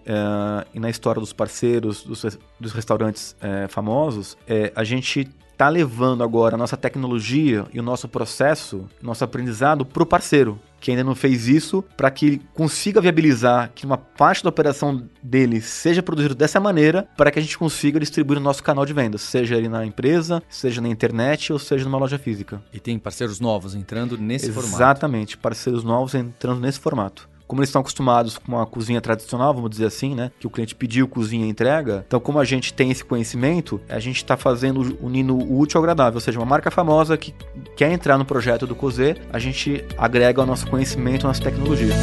e na história dos parceiros, dos restaurantes famosos, a gente está levando agora a nossa tecnologia e o nosso processo, nosso aprendizado para o parceiro, que ainda não fez isso, para que ele consiga viabilizar que uma parte da operação dele seja produzida dessa maneira, para que a gente consiga distribuir o nosso canal de vendas, seja ele na empresa, seja na internet ou seja numa loja física. E tem parceiros novos entrando nesse formato. Exatamente, parceiros novos entrando nesse formato. Como eles estão acostumados com a cozinha tradicional, vamos dizer assim, né? Que o cliente pediu, cozinha e entrega. Então, como a gente tem esse conhecimento, a gente está fazendo, unindo o útil ao agradável. Ou seja, uma marca famosa que quer entrar no projeto do Cozy, a gente agrega o nosso conhecimento, a nossa tecnologia.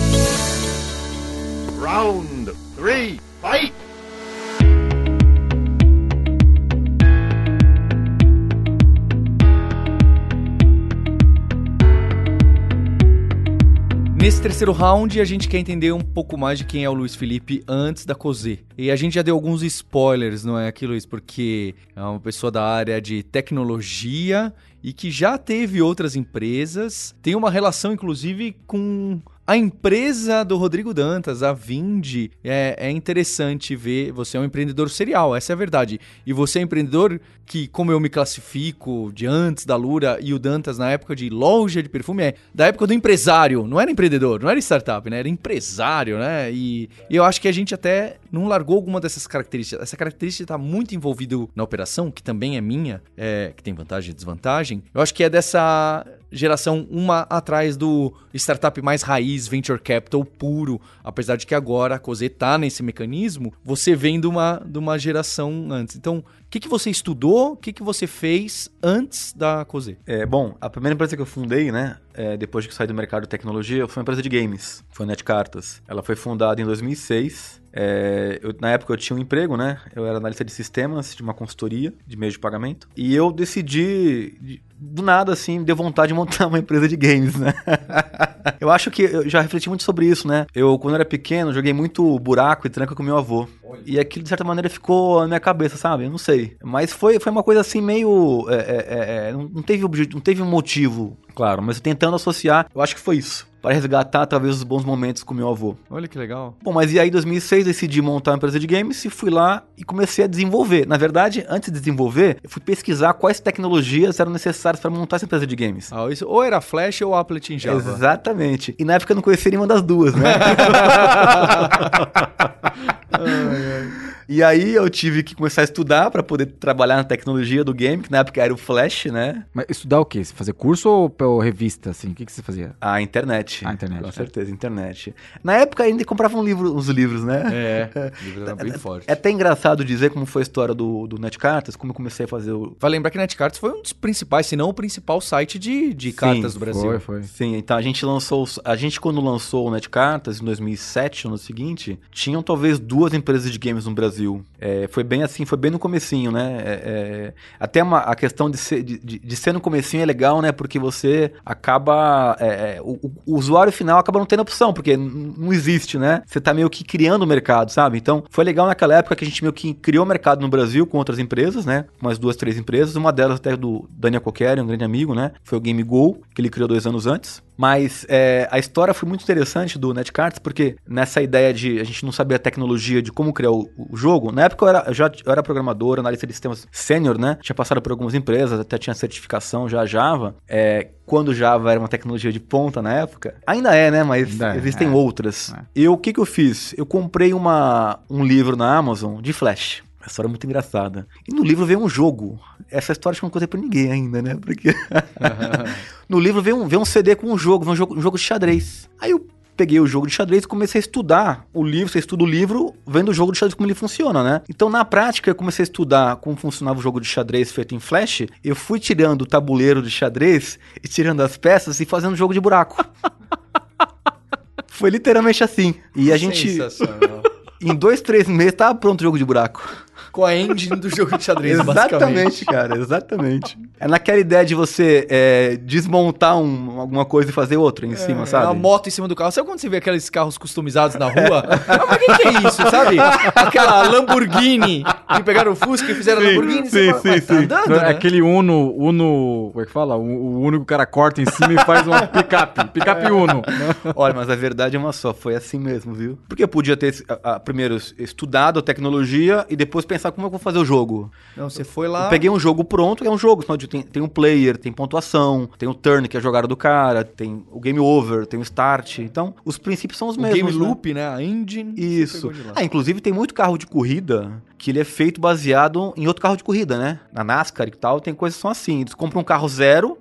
Round 3, fight! Nesse terceiro round, a gente quer entender um pouco mais de quem é o Luiz Felipe antes da Cozy. E a gente já deu alguns spoilers, não é aqui, Luiz? Porque é uma pessoa da área de tecnologia e que já teve outras empresas. Tem uma relação, inclusive, com a empresa do Rodrigo Dantas, a Vindi. É interessante ver, você é um empreendedor serial, essa é a verdade. E você é um empreendedor que, como eu me classifico de antes da Alura e o Dantas na época de loja de perfume, da época do empresário. Não era empreendedor, não era startup, né? Era empresário, né? E eu acho que a gente até não largou alguma dessas características. Essa característica está muito envolvida na operação, que também é minha, que tem vantagem e desvantagem. Eu acho que é dessa geração uma atrás do startup mais raiz, venture capital puro, apesar de que agora a Cozy tá nesse mecanismo, você vem de uma geração antes. Então, o que você estudou, o que você fez antes da Cozy? Bom, a primeira empresa que eu fundei, né, depois que saí do mercado de tecnologia, foi uma empresa de games, foi a NetCartas. Ela foi fundada em 2006. Na época eu tinha um emprego, né? Eu era analista de sistemas de uma consultoria de meio de pagamento. E eu decidi, do nada assim, deu vontade de montar uma empresa de games, né? Eu acho que eu já refleti muito sobre isso, né? Eu, quando era pequeno, joguei muito buraco e tranca com meu avô. E aquilo, de certa maneira, ficou na minha cabeça, sabe? Eu não sei. Mas foi uma coisa assim, meio... Não teve um motivo, claro. Mas tentando associar, eu acho que foi isso. Para resgatar, talvez, os bons momentos com meu avô. Olha que legal. Bom, mas e aí, em 2006, decidi montar uma empresa de games e fui lá e comecei a desenvolver. Na verdade, antes de desenvolver, eu fui pesquisar quais tecnologias eram necessárias para montar essa empresa de games. Isso ou era Flash ou Applet em Java. Exatamente. E na época eu não conhecia nenhuma das duas, né? E aí eu tive que começar a estudar para poder trabalhar na tecnologia do game, que na época era o Flash, né? Mas estudar o quê? Você fazia curso ou revista, assim? O que você fazia? A internet. Com certeza, internet. Na época ainda comprava uns livros, né? O livro era bem forte. É até engraçado dizer como foi a história do NetCartas, como eu comecei a fazer o... Vai lembrar que NetCartas foi um dos principais, se não o principal site de cartas do Brasil. Foi. Sim, então quando lançou o NetCartas em 2007, ano seguinte, tinham talvez duas empresas de games no Brasil. Foi bem assim, foi bem no comecinho, né? Até a questão de ser no comecinho é legal, né? Porque você acaba... O usuário final acaba não tendo opção, porque não existe, né? Você tá meio que criando o mercado, sabe? Então, foi legal naquela época que a gente meio que criou o mercado no Brasil com outras empresas, né? Umas 2, 3 empresas. Uma delas até do Daniel Coquer, um grande amigo, né? Foi o Game Go, que ele criou 2 anos antes. Mas a história foi muito interessante do NetCartas, porque nessa ideia de a gente não saber a tecnologia de como criar o jogo, na época eu era programador, analista de sistemas sênior, né? Tinha passado por algumas empresas, até tinha certificação já Java. Quando Java era uma tecnologia de ponta na época. Ainda é, né? Mas existem outras. E o que eu fiz? Eu comprei um livro na Amazon de Flash. A história é muito engraçada. E no livro veio um jogo. Essa história acho que não contei pra ninguém ainda, né? Porque... No livro veio um CD com um jogo de xadrez. Aí eu peguei o jogo de xadrez e comecei a estudar o livro. Você estuda o livro vendo o jogo de xadrez, como ele funciona, né? Então, na prática, eu comecei a estudar como funcionava o jogo de xadrez feito em flash. Eu fui tirando o tabuleiro de xadrez e tirando as peças e fazendo jogo de buraco. Foi literalmente assim. E a gente... Sensacional. Em 2, 3 meses, tava pronto o jogo de buraco. Com a engine do jogo de xadrez, basicamente. Exatamente, cara, exatamente. É naquela ideia de você desmontar alguma coisa e fazer outra em cima, sabe? Uma moto em cima do carro. Sabe quando você vê aqueles carros customizados na rua? Mas o que é isso, sabe? Aquela Lamborghini que pegaram o Fusca e fizeram Lamborghini. Sim, sim, sim. Tá andando, né? Aquele Uno... Como é que fala? O Uno que o cara corta em cima e faz uma picape. Picape Uno. Olha, mas a verdade é uma só. Foi assim mesmo, viu? Porque eu podia ter, primeiro, estudado a tecnologia e depois pensar como eu vou fazer o jogo. Não, você foi lá... Eu peguei um jogo pronto, é um jogo. Tem um player, tem pontuação, tem o turn, que é a jogada do cara, tem o game over, tem o start. Então, os princípios são os mesmos. Game loop, né? A engine. Isso. Inclusive, tem muito carro de corrida que ele é feito baseado em outro carro de corrida, né? Na NASCAR e tal, tem coisas que são assim. Eles compram um carro zero,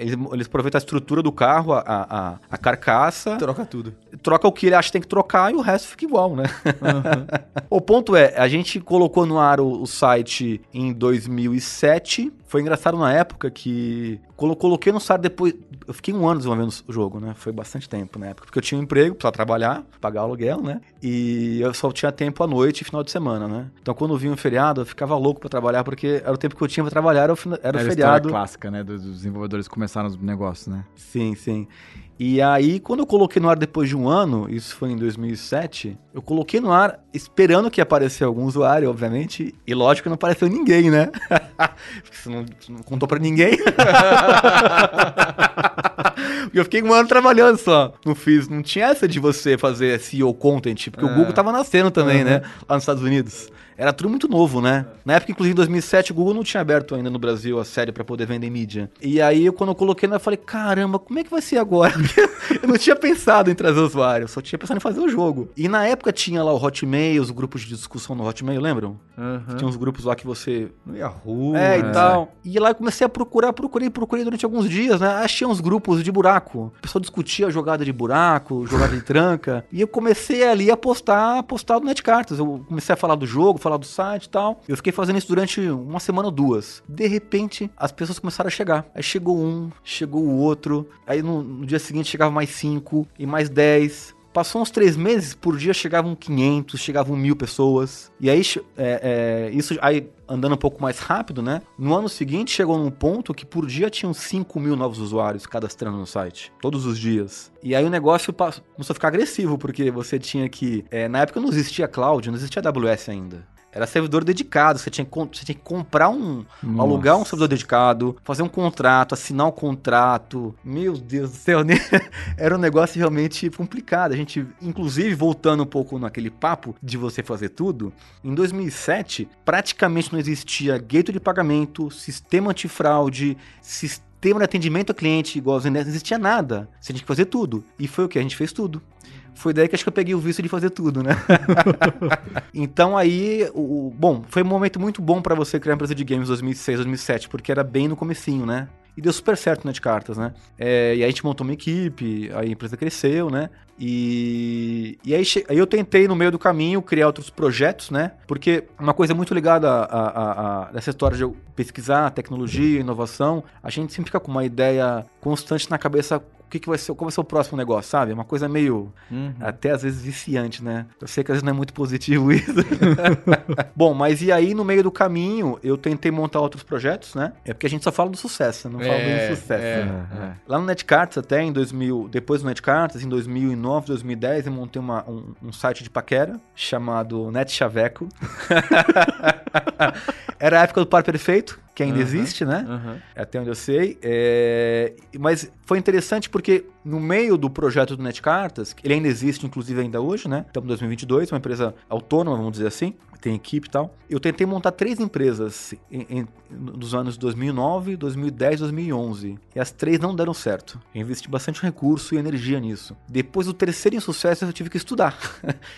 eles aproveitam a estrutura do carro, a carcaça... Troca tudo. Troca o que ele acha que tem que trocar e o resto fica igual, né? Uhum. O ponto é, a gente colocou no ar o site em 2007... Foi engraçado na época que... Coloquei no site depois... Eu fiquei 1 ano desenvolvendo o jogo, né? Foi bastante tempo na época. Porque eu tinha um emprego, precisava trabalhar, pagar o aluguel, né? E eu só tinha tempo à noite e final de semana, né? Então, quando eu vinha um feriado, eu ficava louco pra trabalhar, porque era o tempo que eu tinha pra trabalhar, era o feriado. Era a história clássica, né? Dos desenvolvedores que começaram os negócios, né? Sim, sim. E aí, quando eu coloquei no ar depois de 1 ano, isso foi em 2007, eu coloquei no ar esperando que aparecesse algum usuário, obviamente, e lógico que não apareceu ninguém, né? Porque você não contou pra ninguém. Eu fiquei 1 ano trabalhando só. Não tinha essa de você fazer SEO content, porque o Google tava nascendo também, né? Lá nos Estados Unidos. Era tudo muito novo, né? Na época, inclusive, em 2007, o Google não tinha aberto ainda no Brasil a série pra poder vender mídia. E aí, quando eu coloquei, eu falei, caramba, como é que vai ser agora? Eu não tinha pensado em trazer usuários, só tinha pensado em fazer o jogo. E na época tinha lá o Hotmail, os grupos de discussão no Hotmail, lembram? Uhum. Tinha uns grupos lá que você... No Yahoo, e tal. E lá eu comecei a procurei durante alguns dias, né? Achei uns grupos de buraco. O pessoal discutia jogada de buraco, jogada de tranca. E eu comecei ali a postar no NetCartas. Eu comecei a falar do jogo, falar do site e tal. Eu fiquei fazendo isso durante 1 semana ou 2. De repente, as pessoas começaram a chegar. Aí chegou um, chegou o outro. Aí no dia seguinte chegava mais 5 e mais 10. Passou uns 3 meses, por dia chegavam 500, chegavam 1.000 pessoas. E aí, andando um pouco mais rápido, né? No ano seguinte, chegou num ponto que por dia tinham 5.000 novos usuários cadastrando no site. Todos os dias. E aí o negócio começou a ficar agressivo, porque você tinha que... na época não existia cloud, não existia AWS ainda. Era servidor dedicado, você tinha que comprar alugar um servidor dedicado, fazer um contrato, assinar um contrato. Meu Deus do céu, né? Era um negócio realmente complicado. A gente, inclusive, voltando um pouco naquele papo de você fazer tudo, em 2007, praticamente não existia gateway de pagamento, sistema antifraude, sistema de atendimento ao cliente, igualzinho, não existia nada. Você tinha que fazer tudo. E foi o que? A gente fez tudo. Foi daí que acho que eu peguei o vício de fazer tudo, né? Então aí, foi um momento muito bom pra você criar uma empresa de games em 2006, 2007, porque era bem no comecinho, né? E deu super certo no NetCartas, né? E aí a gente montou uma equipe, aí a empresa cresceu, né? E aí eu tentei, no meio do caminho, criar outros projetos, né? Porque uma coisa muito ligada a essa história de eu pesquisar, tecnologia, inovação, a gente sempre fica com uma ideia constante na cabeça... Qual vai ser o próximo negócio, sabe? É uma coisa meio, até às vezes, viciante, né? Eu sei que às vezes não é muito positivo isso. Bom, mas e aí, no meio do caminho, eu tentei montar outros projetos, né? É porque a gente só fala do sucesso, não fala do insucesso. Lá no NetCartas, até em 2000... Depois do NetCartas, em 2009, 2010, eu montei um site de paquera chamado NetXaveco. Era a época do par perfeito, que ainda existe, né? Até onde eu sei. Mas foi interessante porque no meio do projeto do NetCartas, ele ainda existe, inclusive ainda hoje, né? Estamos em 2022, uma empresa autônoma, vamos dizer assim. Tem equipe e tal. Eu tentei montar 3 empresas nos anos 2009, 2010, 2011. E as 3 não deram certo. Eu investi bastante recurso e energia nisso. Depois do terceiro insucesso, eu tive que estudar.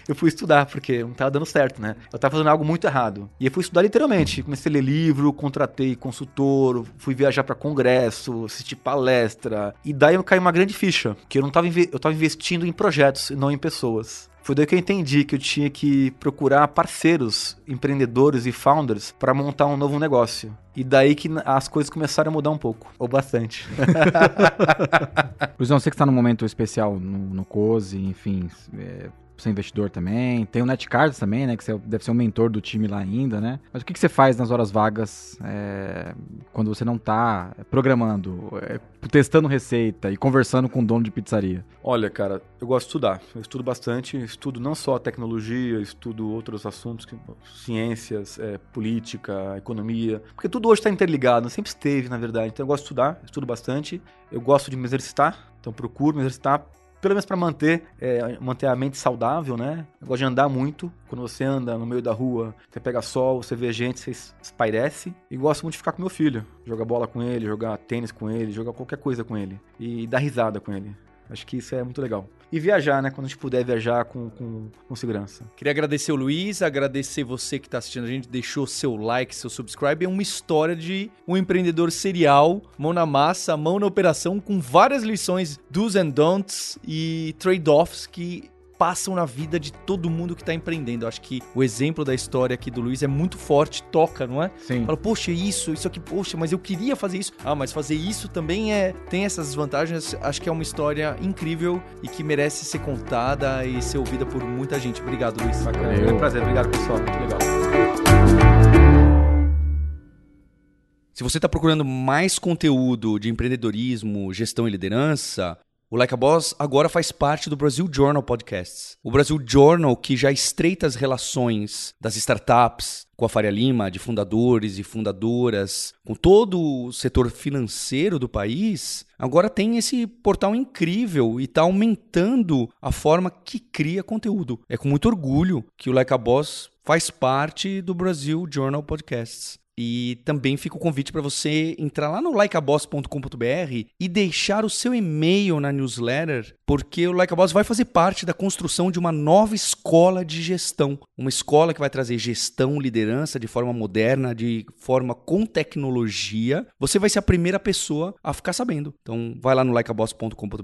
Eu fui estudar, porque não estava dando certo, né? Eu estava fazendo algo muito errado. E eu fui estudar literalmente. Comecei a ler livro, contratei consultor, fui viajar para congresso, assistir palestra. E daí eu caí uma grande ficha. ficha que eu tava investindo em projetos e não em pessoas. Foi daí que eu entendi que eu tinha que procurar parceiros, empreendedores e founders para montar um novo negócio. E daí que as coisas começaram a mudar um pouco, ou bastante. Luizão, você que está num momento especial no Cozy, enfim, você é investidor também, tem o NetCartas também, né, que você deve ser um mentor do time lá ainda, né? Mas o que você faz nas horas vagas quando você não está programando, testando receita e conversando com o dono de pizzaria? Olha, cara, eu gosto de estudar, eu estudo bastante, estudo não só tecnologia, estudo outros assuntos, ciências, política, economia, porque tudo hoje está interligado, sempre esteve, na verdade. Então eu gosto de estudar, estudo bastante, eu gosto de me exercitar, então procuro me exercitar, pelo menos para manter a mente saudável, né? Eu gosto de andar muito. Quando você anda no meio da rua, você pega sol, você vê gente, você espairece. E gosto muito de ficar com meu filho. Jogar bola com ele, jogar tênis com ele, jogar qualquer coisa com ele. E dar risada com ele. Acho que isso é muito legal. E viajar, né? Quando a gente puder viajar com segurança. Queria agradecer o Luiz, agradecer você que está assistindo a gente, deixou seu like, seu subscribe. É uma história de um empreendedor serial, mão na massa, mão na operação, com várias lições, do's and don'ts e trade-offs que passam na vida de todo mundo que está empreendendo. Eu acho que o exemplo da história aqui do Luiz é muito forte, toca, não é? Sim. Fala, poxa, isso aqui, poxa, mas eu queria fazer isso. Ah, mas fazer isso também tem essas desvantagens. Acho que é uma história incrível e que merece ser contada e ser ouvida por muita gente. Obrigado, Luiz. Bacana. Foi um prazer. Obrigado, pessoal. Muito legal. Se você está procurando mais conteúdo de empreendedorismo, gestão e liderança, o Like a Boss agora faz parte do Brasil Journal Podcasts. O Brasil Journal, que já estreita as relações das startups com a Faria Lima, de fundadores e fundadoras, com todo o setor financeiro do país, agora tem esse portal incrível e está aumentando a forma que cria conteúdo. É com muito orgulho que o Like a Boss faz parte do Brasil Journal Podcasts. E também fica o convite para você entrar lá no likeaboss.com.br e deixar o seu e-mail na newsletter, porque o Like a Boss vai fazer parte da construção de uma nova escola de gestão. Uma escola que vai trazer gestão, liderança de forma moderna, de forma com tecnologia. Você vai ser a primeira pessoa a ficar sabendo. Então vai lá no likeaboss.com.br,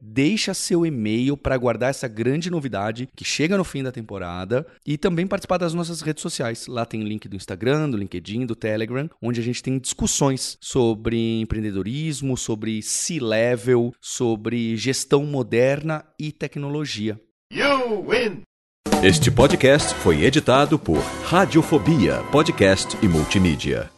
deixa seu e-mail para aguardar essa grande novidade que chega no fim da temporada e também participar das nossas redes sociais. Lá tem o link do Instagram, do LinkedIn, do Telegram, onde a gente tem discussões sobre empreendedorismo, sobre C-Level, sobre gestão moderna e tecnologia. You win! Este podcast foi editado por Radiofobia, podcast e multimídia.